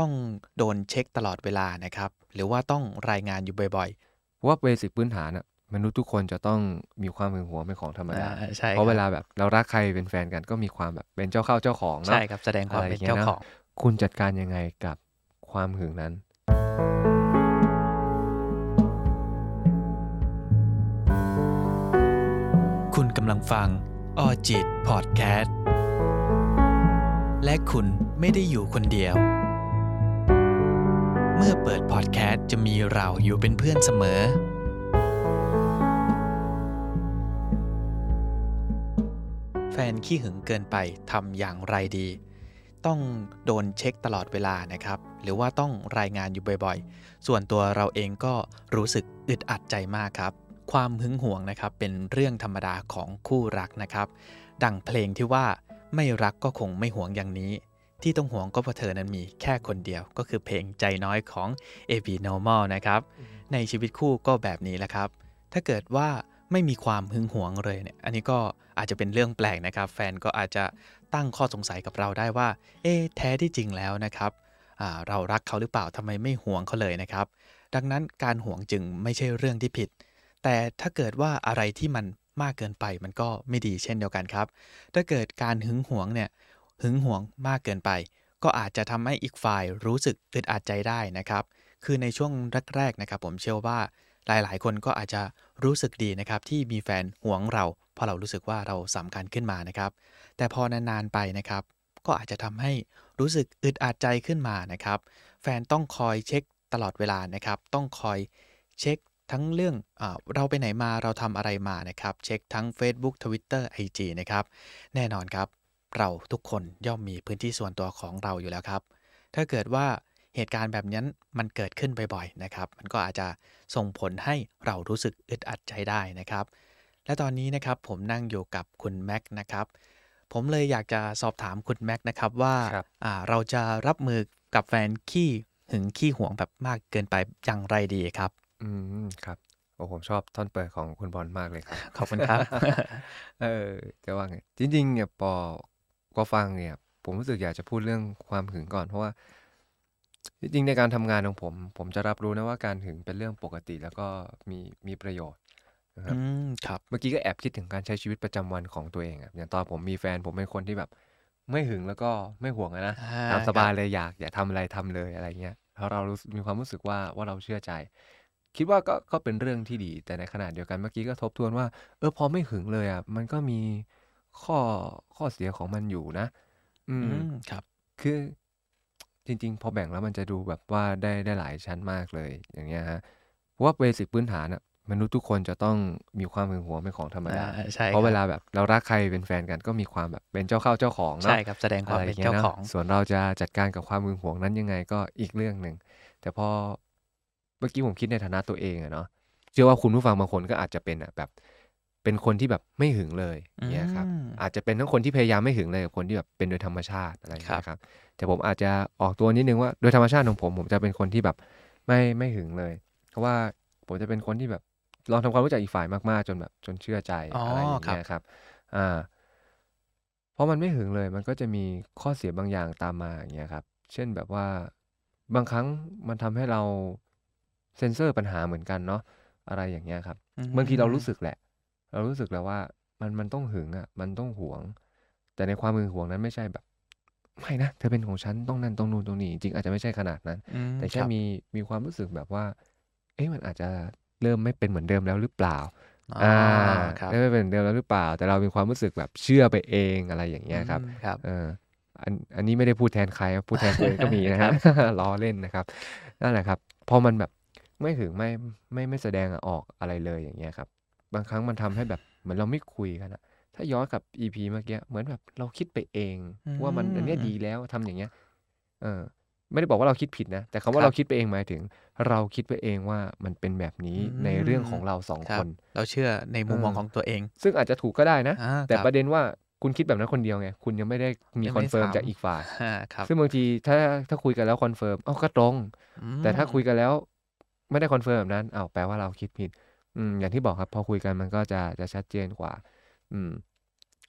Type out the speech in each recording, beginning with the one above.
ต้องโดนเช็คตลอดเวลานะครับหรือว่าต้องรายงานอยู่บ่อยๆว่าเบสิกพื้นฐานอะมนุษย์ทุกคนจะต้องมีความหึงหวงเป็นของธรรมดาเพราะเวลาแบบเรารักใครเป็นแฟนกันก็มีความแบบเป็นเจ้าเข้าเจ้าของเนาะใช่ครับแสดงความเป็นเจ้าของคุณจัดการยังไงกับความหึงนั้นคุณกำลังฟังออจิตพอดแคสต์และคุณไม่ได้อยู่คนเดียวเมื่อเปิดพอดแคสต์จะมีเราอยู่เป็นเพื่อนเสมอแฟนขี้หึงเกินไปทำอย่างไรดีต้องโดนเช็คตลอดเวลานะครับหรือว่าต้องรายงานอยู่บ่อยๆส่วนตัวเราเองก็รู้สึกอึดอัดใจมากครับความหึงหวงนะครับเป็นเรื่องธรรมดาของคู่รักนะครับดังเพลงที่ว่าไม่รักก็คงไม่หวงอย่างนี้ที่ต้องหวงก็เพราะเธอนั้นมีแค่คนเดียวก็คือเพลงใจน้อยของ AB Normal นะครับในชีวิตคู่ก็แบบนี้แหละครับถ้าเกิดว่าไม่มีความหึงหวงเลยเนี่ยอันนี้ก็อาจจะเป็นเรื่องแปลกนะครับแฟนก็อาจจะตั้งข้อสงสัยกับเราได้ว่าแท้ที่จริงแล้วนะครับเรารักเขาหรือเปล่าทำไมไม่หวงเขาเลยนะครับดังนั้นการหวงจึงไม่ใช่เรื่องที่ผิดแต่ถ้าเกิดว่าอะไรที่มันมากเกินไปมันก็ไม่ดีเช่นเดียวกันครับถ้าเกิดการหึงหวงเนี่ยหึงหวงมากเกินไปก็อาจจะทำให้อีกฝ่ายรู้สึกอึดอัดใจได้นะครับคือในช่วงแรกๆนะครับผมเชื่อว่าหลายๆคนก็อาจจะรู้สึกดีนะครับที่มีแฟนหวงเราเพราะเรารู้สึกว่าเราสำคัญขึ้นมานะครับแต่พอนานๆไปนะครับก็อาจจะทำให้รู้สึกอึดอัดใจขึ้นมานะครับแฟนต้องคอยเช็คตลอดเวลานะครับต้องคอยเช็คทั้งเรื่องเราไปไหนมาเราทำอะไรมานะครับเช็คทั้ง Facebook Twitter IG นะครับแน่นอนครับเราทุกคนย่อมมีพื้นที่ส่วนตัวของเราอยู่แล้วครับถ้าเกิดว่าเหตุการณ์แบบนั้นมันเกิดขึ้นบ่อยๆนะครับมันก็อาจจะส่งผลให้เรารู้สึกอึดอัดใจได้นะครับและตอนนี้นะครับผมนั่งอยู่กับคุณแม็กซ์นะครับผมเลยอยากจะสอบถามคุณแม็กซ์นะครับว่าเราจะรับมือกับแฟนขี้หึงขี้หวงแบบมากเกินไปอย่างไรดีครับครับโอ้ผมชอบท่อนเปิดของคุณบอลมากเลยครับขอบคุณครับ จะว่าไงจริงๆเนี่ยพอก็ฟังเนี่ยผมรู้สึกอยากจะพูดเรื่องความหึงก่อนเพราะว่าจริงๆในการทำงานของผมจะรับรู้นะว่าการหึงเป็นเรื่องปกติแล้วก็มีประโยชน์นะครับเมื่อกี้ก็แอบคิดถึงการใช้ชีวิตประจำวันของตัวเองอ่ะอย่างตอนผมมีแฟนผมเป็นคนที่แบบไม่หึงแล้วก็ไม่ห่วงนะตามสบายเลยอยากทำอะไรทำเลยอะไรเงี้ยเพราะเรามีความรู้สึกว่าเราเชื่อใจคิดว่าก็เป็นเรื่องที่ดีแต่ในขณะเดียวกันเมื่อกี้ก็ทบทวนว่าพอไม่หึงเลยอ่ะมันก็มีข้อเสียของมันอยู่นะครับคือจริงๆพอแบ่งแล้วมันจะดูแบบว่าได้หลายชั้นมากเลยอย่างเงี้ยฮะเพราะว่าเบสิกพื้นฐานอะมนุษย์ทุกคนจะต้องมีความหึงหวงเป็นของธรรมดาเพราะเวลาแบบเรารักใครเป็นแฟนกันก็มีความแบบเป็นเจ้าเข้าเจ้าของเนาะใช่ครับแสดงความเป็นเจ้าของส่วนเราจะจัดการกับความหึงหวงนั้นยังไงก็อีกเรื่องนึงแต่พอเมื่อกี้ผมคิดในฐานะตัวเองอะเนาะเชื่อว่าคุณผู้ฟังบางคนก็อาจจะเป็นอะแบบเป็นคนที่แบบไม่หึงเลยเงี้ยครับอาจจะเป็นทั้งคนที่พยายามไม่หึงเลยกับคนที่แบบเป็นโดยธรรมชาติอะไรนะครับแต่ผมอาจจะออกตัวนิดนึงว่าโดยธรรมชาติของผมจะเป็นคนที่แบบไม่หึงเลยเพราะว่าผมจะเป็นคนที่แบบลองทำความรู้จักอีกฝ่ายมากๆจนเชื่อใจอะไรอย่างเงี้ยครับเพราะมันไม่หึงเลยมันก็จะมีข้อเสียบางอย่างตามมาอย่างเงี้ยครับเช่นแบบว่าบางครั้งมันทำให้เราเซ็นเซอร์ปัญหาเหมือนกันเนาะอะไรอย่างเงี้ยครับบางทีเรารู้สึกแหละเรารู้สึกแล้วว่ามันต้องหึงอ่ะมันต้องหวงแต่ในความหึงหวงนั้นไม่ใช่แบบไม่นะเธอเป็นของฉันต้องนั่นต้องนู่นต้องนี่จริงอาจจะไม่ใช่ขนาดนั้นแต่แค่มีความรู้สึกแบบว่ามันอาจจะเริ่มไม่เป็นเหมือนเดิมแล้วหรือเปล่าเริ่มไม่เป็นเหมือนเดิมแล้วหรือเปล่าแต่เรามีความรู้สึกแบบเชื่อไปเองอะไรอย่างเงี้ยครับอันนี้ไม่ได้พูดแทนใครพูดแทนตัวเองก็มีนะครับล้อเล่นนะครับนั่นแหละครับพอมันแบบไม่หึงไม่แสดงออกอะไรเลยอย่างเงี้ยครับบางครั้งมันทำให้แบบเหมือนเราไม่คุยกันอะถ้าย้อนกับ EP เมื่อกี้เหมือนแบบเราคิดไปเองว่ามันอันนี้ดีแล้วทำอย่างเงี้ยไม่ได้บอกว่าเราคิดผิดนะแต่คำว่าเราคิดไปเองหมายถึงเราคิดไปเองว่ามันเป็นแบบนี้ในเรื่องของเราสองคนเราเชื่อในมุมมองของตัวเองซึ่งอาจจะถูกก็ได้นะแต่ประเด็นว่าคุณคิดแบบนั้นคนเดียวไงคุณยังไม่ได้มีคอนเฟิร์มจากอีกฝ่ายซึ่งบางทีถ้าคุยกันแล้วคอนเฟิร์มก็ตรงแต่ถ้าคุยกันแล้วไม่ได้คอนเฟิร์มแบบนั้นแปลว่าเราคิดผิดอย่างที่บอกครับพอคุยกันมันก็จะชัดเจนกว่า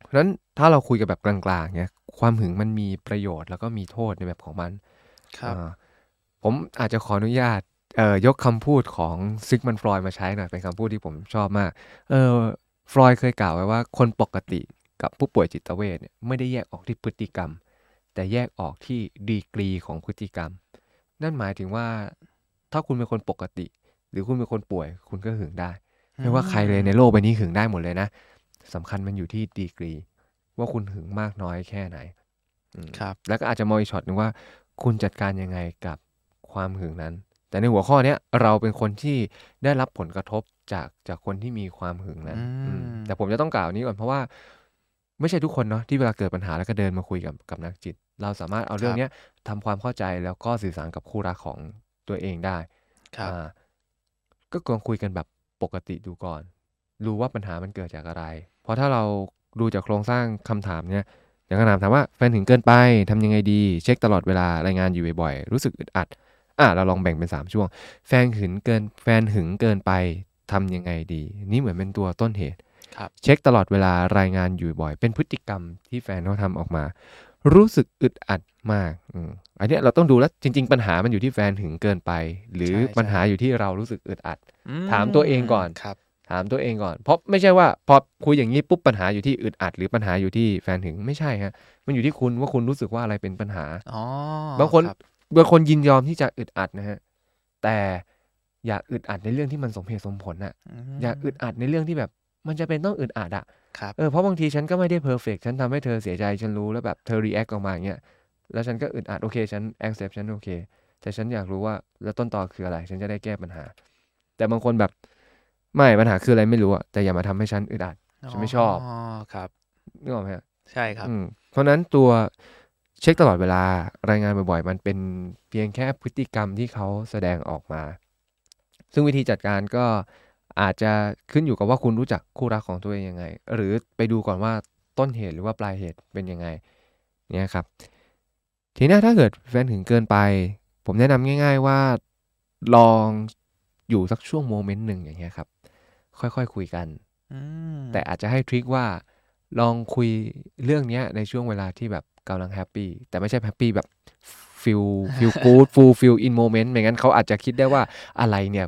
เพราะฉะนั้นถ้าเราคุยกันแบบกลางๆเนี่ยความหึงมันมีประโยชน์แล้วก็มีโทษในแบบของมัน ผมอาจจะขออนุญาตยกคำพูดของซิกมันฟลอยมาใช้หน่อยเป็นคำพูดที่ผมชอบมากฟลอยเคยกล่าวไว้ว่าคนปกติกับผู้ป่วยจิตเวชเนี่ยไม่ได้แยกออกที่พฤติกรรมแต่แยกออกที่ดีกรีของพฤติกรรมนั่นหมายถึงว่าถ้าคุณเป็นคนปกติหรือคุณเป็นคนป่วยคุณก็หึงได้ไม่ว่าใครเลยในโลกใบนี้หึงได้หมดเลยนะสำคัญมันอยู่ที่ดีกรีว่าคุณหึงมากน้อยแค่ไหนครับแล้วก็อาจจะมองอีกช็อตนึงว่าคุณจัดการยังไงกับความหึงนั้นแต่ในหัวข้อนี้เราเป็นคนที่ได้รับผลกระทบจากคนที่มีความหึงนั้นแต่ผมจะต้องกล่าวนี้ก่อนเพราะว่าไม่ใช่ทุกคนเนาะที่เวลาเกิดปัญหาแล้วก็เดินมาคุยกับนักจิตเราสามารถเอาเรื่องนี้ทำความเข้าใจแล้วก็สื่อสารกับคู่รักของตัวเองได้ก็ลองคุยกันแบบปกติดูก่อนรู้ว่าปัญหามันเกิดจากอะไรเพราะถ้าเราดูจากโครงสร้างคำถามเนี่ยอย่างคำถามว่าแฟนหึงเกินไปทำยังไงดีเช็คตลอดเวลารายงานอยู่บ่อยๆรู้สึกอึดอัดเราลองแบ่งเป็น3ช่วงแฟนหึงเกินไปทำยังไงดีนี่เหมือนเป็นตัวต้นเหตุเช็คตลอดเวลารายงานอยู่บ่อยเป็นพฤติกรรมที่แฟนเขาทำออกมารู้สึกอึดอัดมากอันนี้เราต้องดูแล้วจริงๆปัญหามันอยู่ที่แฟนหึงเกินไปหรือปัญหาอยู่ที่เรารู้สึกอึดอัดถามตัวเองก่อนเพราะไม่ใช่ว่าพอคุยอย่างนี้ปุ๊บปัญหาอยู่ที่อึดอัดหรือปัญหาอยู่ที่แฟนหึงไม่ใช่ฮะมันอยู่ที่คุณว่าคุณรู้สึกว่าอะไรเป็นปัญหาบางคนยินยอมที่จะอึดอัดนะฮะแต่อยากอึดอัดในเรื่องที่มันสมเหตุสมผลน่ะอยากอึดอัดในเรื่องที่แบบมันจะเป็นต้องอึดอัดอ่ะเพราะบางทีฉันก็ไม่ได้เพอร์เฟกต์ฉันทำให้เธอเสียใจฉันรู้แล้วแบบเธอรีแอคออกมาอย่างเงี้ยแล้วฉันก็อึดอัดโอเคฉันแอคเซปต์ฉันโอเคแต่ฉันอยากรู้ว่าแล้วต้นตอคืออะไรฉันจะได้แก้ปัญหาแต่บางคนแบบไม่ปัญหาคืออะไรไม่รู้อ่ะแต่อย่ามาทำให้ฉันอึดอัดฉันไม่ชอบนึกออกไหมฮะใช่ครับเพราะนั้นตัวเช็คตลอดเวลารายงานบ่อยๆมันเป็นเพียงแค่พฤติกรรมที่เขาแสดงออกมาซึ่งวิธีจัดการก็อาจจะขึ้นอยู่กับว่าคุณรู้จักคู่รักของตัวเองยังไงหรือไปดูก่อนว่าต้นเหตุหรือว่าปลายเหตุเป็นยังไงเนี่ยครับทีนี้ถ้าเกิดแฟนหึงเกินไปผมแนะนำง่ายๆว่าลองอยู่สักช่วงโมเมนต์หนึ่งอย่างเงี้ยครับค่อยๆคุยกันแต่อาจจะให้ทริคว่าลองคุยเรื่องนี้ในช่วงเวลาที่แบบกำลังแฮปปี้แต่ไม่ใช่แฮปปี้แบบฟิลกู๊ดฟิลอินโมเมนต์ไม่งั้นเขาอาจจะคิดได้ว่าอะไรเนี่ย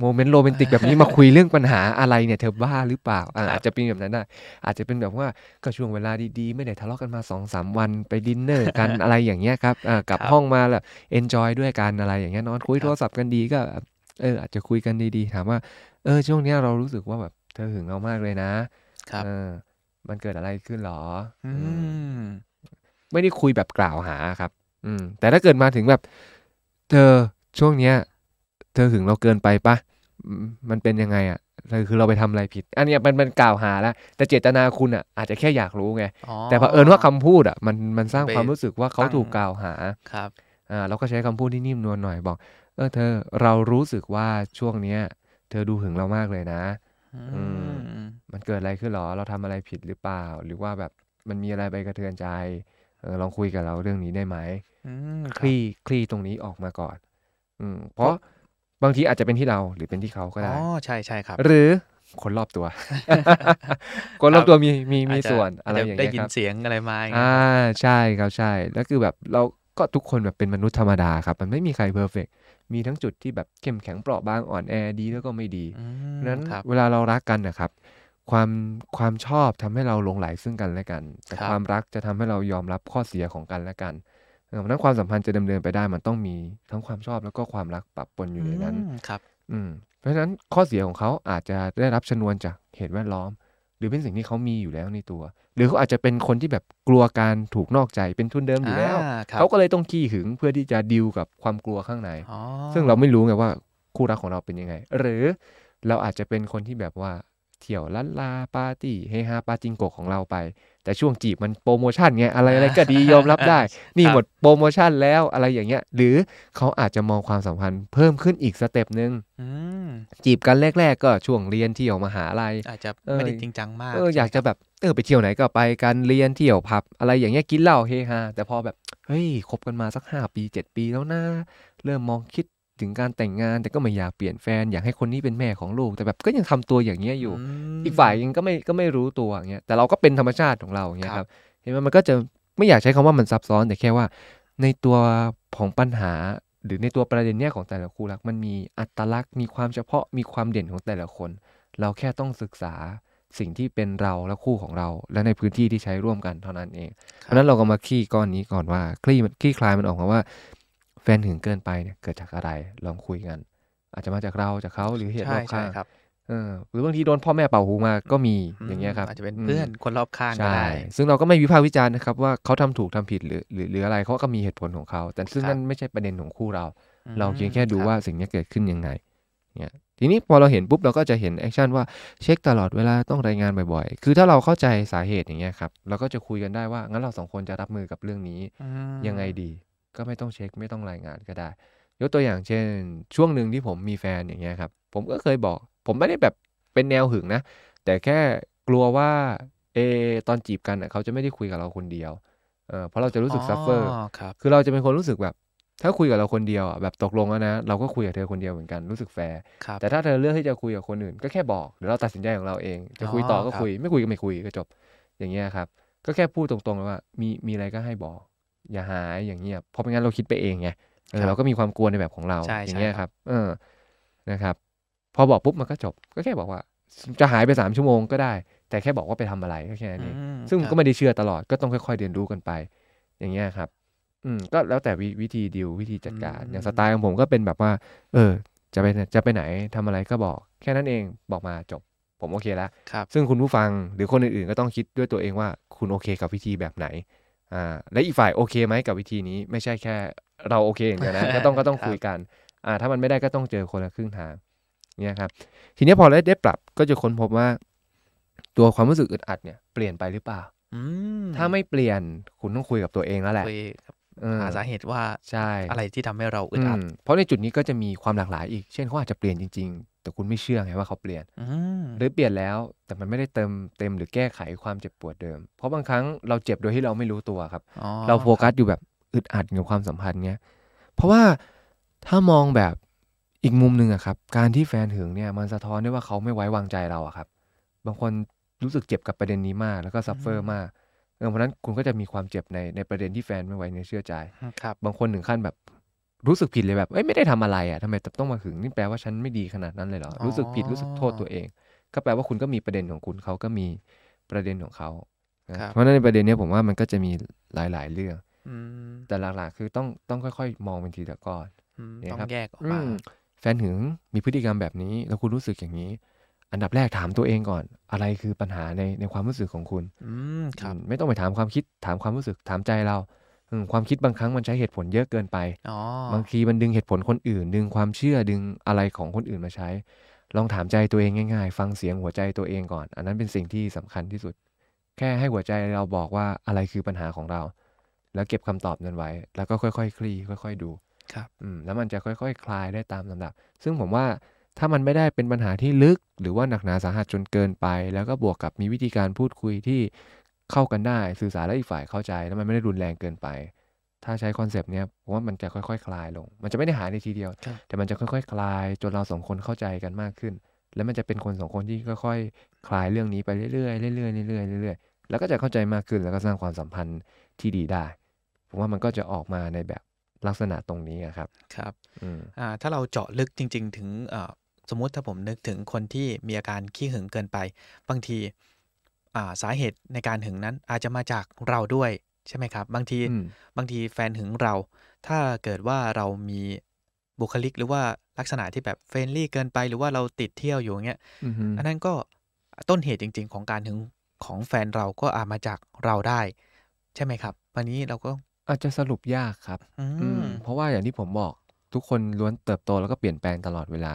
โมเมนต์โรแมนติกแบบนี้มาคุยเรื่องปัญหาอะไรเนี่ยเธอบ้าหรือเปล่าอาจจะเป็นแบบนั้นได้อาจจะเป็นแบบว่าก็ช่วงเวลาดีๆไม่ได้ทะเลาะกันมา 2-3 วันไปดินเนอร์กันอะไรอย่างเงี้ยครับกลับห้องมาแล้วเอนจอยด้วยกันอะไรอย่างเงี้ยนอนคุยโทรศัพท์กันดีก็อาจจะคุยกันดีๆถามว่าช่วงเนี้ยเรารู้สึกว่าแบบเธอหึงเรามากเลยนะมันเกิดอะไรขึ้นหรอไม่ได้คุยแบบกล่าวหาครับแต่ถ้าเกิดมาถึงแบบเธอช่วงเนี้ยเธอหึงเราเกินไปปะมันเป็นยังไงอ่ะคือเราไปทำอะไรผิดอันนี้มันกล่าวหาแล้วแต่เจตนาคุณอ่ะอาจจะแค่อยากรู้ไงแต่เผอิญว่าคำพูดอ่ะมันสร้างความรู้สึกว่าเขาถูกกล่าวหาครับเราก็ใช้คำพูดที่นิ่มนวลหน่อยบอกเธอเรารู้สึกว่าช่วงเนี้ยเธอดูหึงเรามากเลยนะมันเกิดอะไรขึ้นหรอเราทำอะไรผิดหรือเปล่าหรือว่าแบบมันมีอะไรไปกระเทือนใจลองคุยกับเราเรื่องนี้ได้ไหมคลี่ตรงนี้ออกมาก่อนเพราะบางทีอาจจะเป็นที่เราหรือเป็นที่เขาก็ได้อ๋อใช่ๆครับหรือคนรอบตัว คนรอบตัวมีส่วนอะไรอย่างเงี้ยครับได้ยินเสียงอะไรมาอย่างเงี้ยใช่ครับใช่แล้วคือแบบเราก็ทุกคนแบบเป็นมนุษย์ธรรมดาครับมันไม่มีใครเพอร์เฟคมีทั้งจุดที่แบบเข้มแข็งเปราะบางอ่อนแอดีแล้วก็ไม่ดีนั้นเวลาเรารักกันนะครับความชอบทำให้เราหลงไหลซึ่งกันและกันแต่ความรักจะทำให้เรายอมรับข้อเสียของกันและกันดังนั้นความสัมพันธ์จะดำเนินไปได้มันต้องมีทั้งความชอบแล้วก็ความรักปะปนอยู่ในนั้นเพราะฉะนั้นข้อเสียของเขาอาจจะได้รับชนวนจากเหตุแวดล้อมหรือเป็นสิ่งที่เขามีอยู่แล้วในตัวหรือเขาอาจจะเป็นคนที่แบบกลัวการถูกนอกใจเป็นทุนเดิมอยู่แล้วเขาก็เลยต้องขี้หึงเพื่อที่จะดีลกับความกลัวข้างในซึ่งเราไม่รู้ไงว่าคู่รักของเราเป็นยังไงหรือเราอาจจะเป็นคนที่แบบว่าเที่ยวลัลลาปาร์ตี้เฮฮาปาจิงโกะของเราไปแต่ช่วงจีบมันโปรโมชั่นไงอะไรก็ดียอมรับได้นี่หมดโปรโมชั่นแล้วอะไรอย่างเงี้ยหรือเขาอาจจะมองความสัมพันธ์เพิ่มขึ้นอีกสเต็ปนึงจีบกันแรกๆก็ช่วงเรียนเที่ยวมหาลัยอาจจะไม่ได้จริงจังมากอยากจะแบบไปเที่ยวไหนก็ไปกันเรียนเที่ยวผับอะไรอย่างเงี้ยกินเหล้าเฮฮาแต่พอแบบเฮ้ยคบกันมาสัก5 ปี7 ปีแล้วนะเริ่มมองคิดถึงการแต่งงานแต่ก็ไม่อยากเปลี่ยนแฟนอยากให้คนนี้เป็นแม่ของลูกแต่แบบก็ยังทำตัวอย่างเงี้ยอยู่อีกฝ่ายยังก็ไม่รู้ตัวอย่างเงี้ยแต่เราก็เป็นธรรมชาติของเราอย่างเงี้ยครับเห็นไหมมันก็จะไม่อยากใช้คำว่ามันซับซ้อนแต่แค่ว่าในตัว ของปัญหาหรือในตัวประเด็นเนี่ยของแต่ละคู่รักมันมีอัตลักษณ์มีความเฉพาะมีความเด่นของแต่ละคนเราแค่ต้องศึกษาสิ่งที่เป็นเราและคู่ของเราและในพื้นที่ที่ใช้ร่วมกันเท่านั้นเองเพราะฉะนั้นเราก็มาขี้ก้อนนี้ก่อนว่าคลี่คลายมันออกมาว่าแฟนหึงเกินไปเนี่ยเกิดจากอะไรลองคุยกันอาจจะมาจากเราจากเขาหรือเหตุรอบข้างหรือบางทีโดนพ่อแม่เป่าหูมาก็มีอย่างเงี้ยครับอาจจะเป็นเพื่อนคนรอบข้างก็ได้ซึ่งเราก็ไม่วิพากษ์วิจารณ์นะครับว่าเขาทำถูกทำผิดหรืออะไรเขาก็มีเหตุผลของเขาแต่ซึ่งนั่นไม่ใช่ประเด็นของคู่เราเราเพียงแค่ดูว่าสิ่งนี้เกิดขึ้นยังไงเนี่ยทีนี้พอเราเห็นปุ๊บเราก็จะเห็นแอคชั่นว่าเช็คตลอดเวลาต้องรายงานบ่อยๆคือถ้าเราเข้าใจสาเหตุอย่างเงี้ยครับเราก็จะคุยกันได้ว่างั้นเราสองคนจะรับมือกับเรื่องนี้ยังไงดีก็ไม่ต้องเช็คไม่ต้องรายงานก็ได้ยกตัวอย่างเช่นช่วงนึงที่ผมมีแฟนอย่างเงี้ยครับผมก็เคยบอกผมไม่ได้แบบเป็นแนวหึงนะแต่แค่กลัวว่าตอนจีบกันเขาจะไม่ได้คุยกับเราคนเดียวเพราะเราจะรู้สึกซัฟเฟอร์คือเราจะเป็นคนรู้สึกแบบถ้าคุยกับเราคนเดียวแบบตกลงแล้วนะเราก็คุยกับเธอคนเดียวเหมือนกันรู้สึกแฟร์แต่ถ้าเธอเลือกที่จะคุยกับคนอื่นก็แค่บอกเดี๋ยวเราตัดสินใจของเราเองจะคุยต่อก็คุยไม่คุยก็ไม่คุยก็จบอย่างเงี้ยครับก็แค่พูดตรงๆว่ามีอะไรก็ให้บอกอย่าหายอย่างเงี้ยเพราะไม่งั้นเราคิดไปเองไงเราก็มีความกลัวในแบบของเราอย่างเงี้ยครับนะครับพอบอกปุ๊บมันก็จบก็แค่บอกว่าจะหายไป3ชั่วโมงก็ได้แต่แค่บอกว่าไปทำอะไรก็แค่นี้ซึ่งก็ไม่ได้เชื่อตลอดก็ต้องค่อยๆเรียนรู้กันไปอย่างเงี้ยครับก็แล้วแต่วิธีดีลวิธีจัดการอย่างสไตล์ของผมก็เป็นแบบว่าจะไปไหนทำอะไรก็บอกแค่นั้นเองบอกมาจบผมโอเคแล้วซึ่งคุณผู้ฟังหรือคนอื่นๆก็ต้องคิดด้วยตัวเองว่าคุณโอเคกับวิธีแบบไหนและอีกฝ่ายโอเคไหมกับวิธีนี้ไม่ใช่แค่เราโอเคอย่างเดียวนะก็ต้องคุยกันถ้ามันไม่ได้ก็ต้องเจอคนละครึ่งทางเนี่ยครับทีนี้พอได้ปรับก็จะค้นพบว่าตัวความรู้สึกอึดอัดเนี่ยเปลี่ยนไปหรือเปล่าถ้าไม่เปลี่ยนคุณต้องคุยกับตัวเองแล้วแหละหาสาเหตุว่าอะไรที่ทำให้เราอึดอัดเพราะในจุดนี้ก็จะมีความหลากหลายอีกเช่นเขาอาจจะเปลี่ยนจริงๆแต่คุณไม่เชื่อไงว่าเขาเปลี่ยนหรือเปลี่ยนแล้วแต่มันไม่ได้เติมเต็มหรือแก้ไขความเจ็บปวดเดิมเพราะบางครั้งเราเจ็บโดยที่เราไม่รู้ตัวครับเราโฟกัสอยู่แบบอึดอัดกับความสัมพันธ์เนี้ยเพราะว่าถ้ามองแบบอีกมุมหนึ่งอะครับการที่แฟนหึงเนี่ยมันสะท้อนได้ว่าเขาไม่ไว้วางใจเราอะครับบางคนรู้สึกเจ็บกับประเด็นนี้มากแล้วก็ซัฟเฟอร์มากเพราะนั้นคุณก็จะมีความเจ็บในประเด็นที่แฟนไม่ไว้เชื่อใจบางคนถึงขั้นแบบรู้สึกผิดเลยแบบไม่ได้ทำอะไรอะทำไมต้องมาหึงนี่แปลว่าฉันไม่ดีขนาดนั้นเลยเหรอรู้สึกผิดรู้สึกโทษตัวเองก็แปลว่าคุณก็มีประเด็นของคุณเขาก็มีประเด็นของเขาเพราะนั้นในประเด็นนี้ผมว่ามันก็จะมีหลายๆเรื่องแต่หลักๆคือต้องค่อยๆมองเป็นทีละก้อนต้องแยกออกมาแฟนหึงมีพฤติกรรมแบบนี้แล้วคุณรู้สึกอย่างนี้อันดับแรกถามตัวเองก่อนอะไรคือปัญหาในความรู้สึกของคุณไม่ต้องไปถามความคิดถามความรู้สึกถามใจเราความคิดบางครั้งมันใช้เหตุผลเยอะเกินไปบางทีมันดึงเหตุผลคนอื่นดึงความเชื่อดึงอะไรของคนอื่นมาใช้ลองถามใจตัวเองง่ายๆฟังเสียงหัวใจตัวเองก่อนอันนั้นเป็นสิ่งที่สำคัญที่สุดแค่ให้หัวใจเราบอกว่าอะไรคือปัญหาของเราแล้วเก็บคำตอบนั้นไว้แล้วก็ค่อยๆคลี่ค่อยๆดูแล้วมันจะค่อยๆ คลายได้ตามลำดับซึ่งผมว่าถ้ามันไม่ได้เป็นปัญหาที่ลึกหรือว่าหนักหนาสาหัสจนเกินไปแล้วก็บวกกับมีวิธีการพูดคุยที่เข้ากันได้สื่อสารและอีกฝ่ายเข้าใจแล้วมันไม่ได้รุนแรงเกินไปถ้าใช้คอนเซปต์เนี้ยผมว่ามันจะค่อยๆ คลายลงมันจะไม่ได้หายในทีเดียวแต่มันจะค่อยๆ คลายจนเราสองคนเข้าใจกันมากขึ้นแล้วมันจะเป็นคนสองคนที่ค่อยๆ คลายเรื่องนี้ไปเรื่อยๆเรื่อยๆเรื่อยๆเรื่อยๆแล้วก็จะเข้าใจมากขึ้นแล้วก็สร้างความสัมพันธ์ที่ดีได้ผมว่ามันก็จะออกมาในแบบลักษณะตรงนี้ครับครับถ้าเราเจาะลึกจริงๆถึงสมมุติถ้าผมนึกถึงคนที่มีอาการขี้หึงเกินไปบางทีสาเหตุในการหึงนั้นอาจจะมาจากเราด้วยใช่ไหมครับบางทีแฟนหึงเราถ้าเกิดว่าเรามีบุคลิกหรือว่าลักษณะที่แบบเฟรนลี่เกินไปหรือว่าเราติดเที่ยวอยู่เงี้ยอันนั้นก็ต้นเหตุจริงๆของการหึงของแฟนเราก็อาจมาจากเราได้ใช่ไหมครับวันนี้เราก็อาจจะสรุปยากครับเพราะว่าอย่างที่ผมบอกทุกคนล้วนเติบโตแล้วก็เปลี่ยนแปลงตลอดเวลา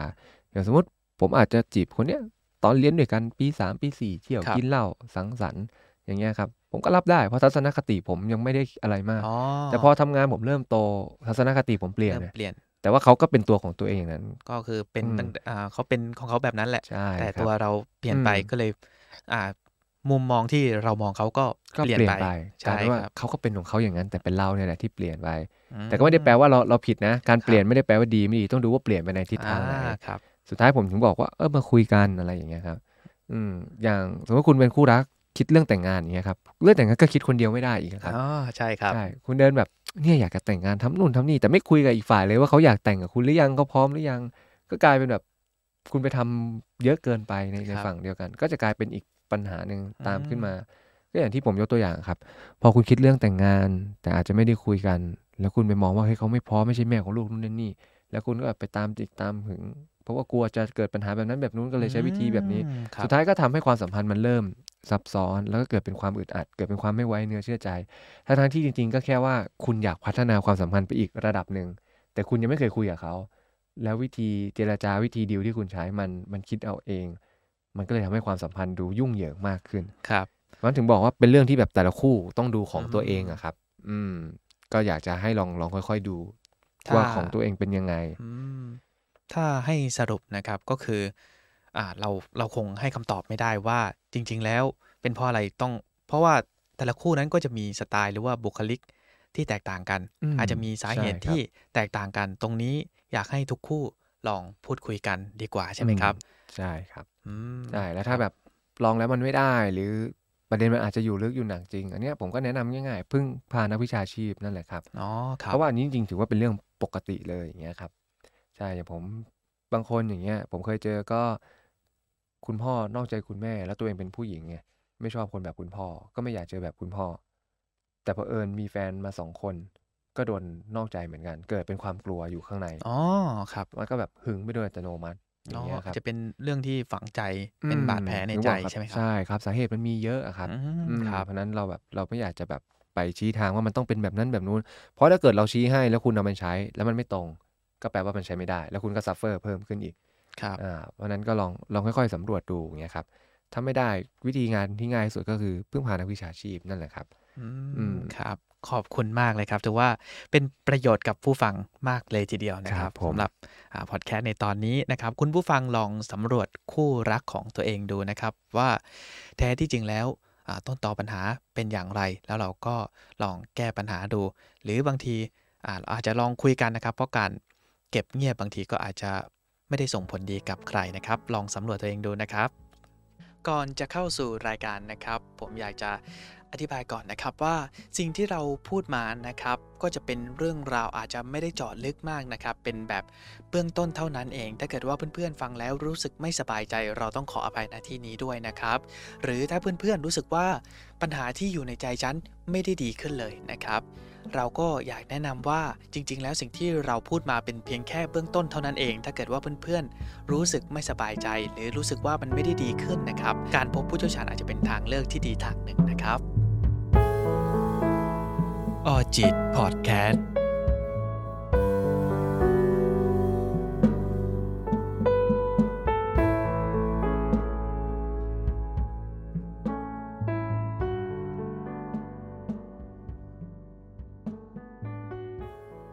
อย่างสมมติผมอาจจะจีบคนเนี้ยตอนเรียนด้วยกันปี3ปี4เที่ยวกินเหล้าสังสรรค์อย่างเงี้ยครับผมก็รับได้เพราะทัศนคติผมยังไม่ได้อะไรมากแต่พอทำงานผมเริ่มโตทัศนคติผมเปลี่ยนแต่ว่าเขาก็เป็นตัวของตัวเองนั้นก็คือเป็นเขาเป็นของเขาแบบนั้นแหละแต่ตัวเราเปลี่ยนไปก็เลยมุมมองที่เรามองเขาก็เปลี่ยนไปใช่ว่าเขาก็เป็นของเขาอย่างนั้นแต่เป็นเราเนี่ยแหละที่เปลี่ยนไปแต่ก็ไม่ได้แปลว่าเราผิดนะการเปลี่ยนไม่ได้แปลว่าดีไม่ดีต้องดูว่าเปลี่ยนไปในทิศทางไหนสุดท้ายผมถึงบอกว่ามาคุยกันอะไรอย่างเงี้ยครับอย่างสมมติคุณเป็นคู่รักคิดเรื่องแต่งงานอย่างเงี้ยครับเรื่องแต่งงานก็คิดคนเดียวไม่ได้อีกครับใช่ครับคุณเดินแบบ เนี่ยอยากจะแต่งงานทำนู่นทำนี่แต่ไม่คุยกับอีกฝ่ายเลยว่าเขาอยากแต่งกับคุณหรือยังเขาพร้อมหรือยังก็กลายเป็นแบบคุณไปทำเยอะเกินไปในฝั่งเดียวกันก็จะกลายเป็นอีกปัญหาหนึ่งตามขึ้นมาก็อย่างที่ผมยกตัวอย่างครับพอคุณคิดเรื่องแต่งงานแต่อาจจะไม่ได้คุยกันแล้วคุณไปมองว่าเฮ้ยเขาไม่พร้อมไม่ใช่แม่ของลูกนู่นนี่แล้วคุณก็ไปตามจิกตามหึงเพราะว่ากลัวจะเกิดปัญหาแบบนั้นแบบนู้นก็เลยใช้วิธีแบบนี้สุดท้ายก็ทำให้ความสัมพันธ์มันเริ่มซับซ้อนแล้วก็เกิดเป็นความอึดอัดเกิดเป็นความไม่ไว้เนื้อเชื่อใจทั้งที่จริงๆก็แค่ว่าคุณอยากพัฒนาความสัมพันธ์ไปอีกระดับหนึ่งแต่คุณยังไม่เคยคุยกับเขาแล้ววิธีเจรจาวิธีดีลที่คุณใช้มันคิดเอาเองมันก็เลยทำให้ความสัมพันธ์ดูยุ่งเหยิงมากขึ้นครับมันถึงบอกว่าเป็นเรื่องที่แบบแต่ละคู่ต้องดูของตัวเองอะครับก็อยากจะให้ลองค่อยๆดูว่าของตัวเองเป็นยังไงถ้าให้สรุปนะครับก็คือเราคงให้คำตอบไม่ได้ว่าจริงๆแล้วเป็นเพราะอะไรต้องเพราะว่าแต่ละคู่นั้นก็จะมีสไตล์หรือว่าบุคลิกที่แตกต่างกันอาจจะมีสาเหตุที่แตกต่างกันตรงนี้อยากให้ทุกคู่ลองพูดคุยกันดีกว่าใช่ไหมครับใช่ครับใช่แล้วถ้าแบบลองแล้วมันไม่ได้หรือประเด็นมันอาจจะอยู่ลึกอยู่หนักจริงอันนี้ผมก็แนะนำง่ายๆพึ่งพานักวิชาชีพนั่นแหละครับเพราะว่าอันนี้จริงๆถือว่าเป็นเรื่องปกติเลยอย่างเงี้ยครับใช่อย่างผมบางคนอย่างเงี้ยผมเคยเจอก็คุณพ่อนอกใจคุณแม่แล้วตัวเองเป็นผู้หญิงไงไม่ชอบคนแบบคุณพ่อก็ไม่อยากเจอแบบคุณพ่อแต่เผอิญมีแฟนมา2คนก็โดนนอกใจเหมือนกันเกิดเป็นความกลัวอยู่ข้างในอ๋อครับมันก็แบบหึงไปโดยอัตโนมัติอย่างเงี้ยครับจะเป็นเรื่องที่ฝังใจเป็นบาดแผลในใจใช่ไหมครับใช่ครับสาเหตุมันมีเยอะครับเพราะนั้นเราไม่อยากจะแบบไปชี้ทางว่ามันต้องเป็นแบบนั้นแบบนู้นเพราะถ้าเกิดเราชี้ให้แล้วคุณเอามันใช้แล้วมันไม่ตรงก็แปลว่ามันใช้ไม่ได้แล้วคุณก็ซัฟเฟอร์เพิ่มขึ้นอีกครับเพราะนั้นก็ลองค่อยๆสำรวจดูอย่างเงี้ยครับถ้าไม่ได้วิธีงานที่ง่ายสุดก็คือพึ่งพานักวิชาชีพนั่นแหละครับครับขอบคุณมากเลยครับถือว่าเป็นประโยชน์กับผู้ฟังมากเลยทีเดียวนะครับสำหรับพอดแคสต์ในตอนนี้นะครับคุณผู้ฟังลองสำรวจคู่รักของตัวเองดูนะครับว่าแท้ที่จริงแล้วต้นตอปัญหาเป็นอย่างไรแล้วเราก็ลองแก้ปัญหาดูหรือบางทีอาจจะลองคุยกันนะครับเพราะการเก็บเงียบบางทีก็อาจจะไม่ได้ส่งผลดีกับใครนะครับลองสำรวจตัวเองดูนะครับก่อนจะเข้าสู่รายการนะครับผมอยากจะอธิบายก่อนนะครับว่าสิ่งที่เราพูดมานะครับก็จะเป็นเรื่องราวอาจจะไม่ได้เจาะลึกมากนะครับเป็นแบบเบื้องต้นเท่านั้นเองถ้าเกิดว่าเพื่อนๆฟังแล้วรู้สึกไม่สบายใจเราต้องขออภัยณที่นี้ด้วยนะครับหรือถ้าเพื่อนๆรู้สึกว่าปัญหาที่อยู่ในใจฉันไม่ได้ดีขึ้นเลยนะครับเราก็อยากแนะนำว่าจริงๆแล้วสิ่งที่เราพูดมาเป็นเพียงแค่เบื้องต้นเท่านั้นเองถ้าเกิดว่าเพื่อนๆรู้สึกไม่สบายใจหรือรู้สึกว่ามันไม่ได้ดีขึ้นนะครับการพบผู้เชี่ยวชาญอาจจะเป็นทางเลือกที่ดีทางหนึ่งนะครับออจิตพอดแคสต์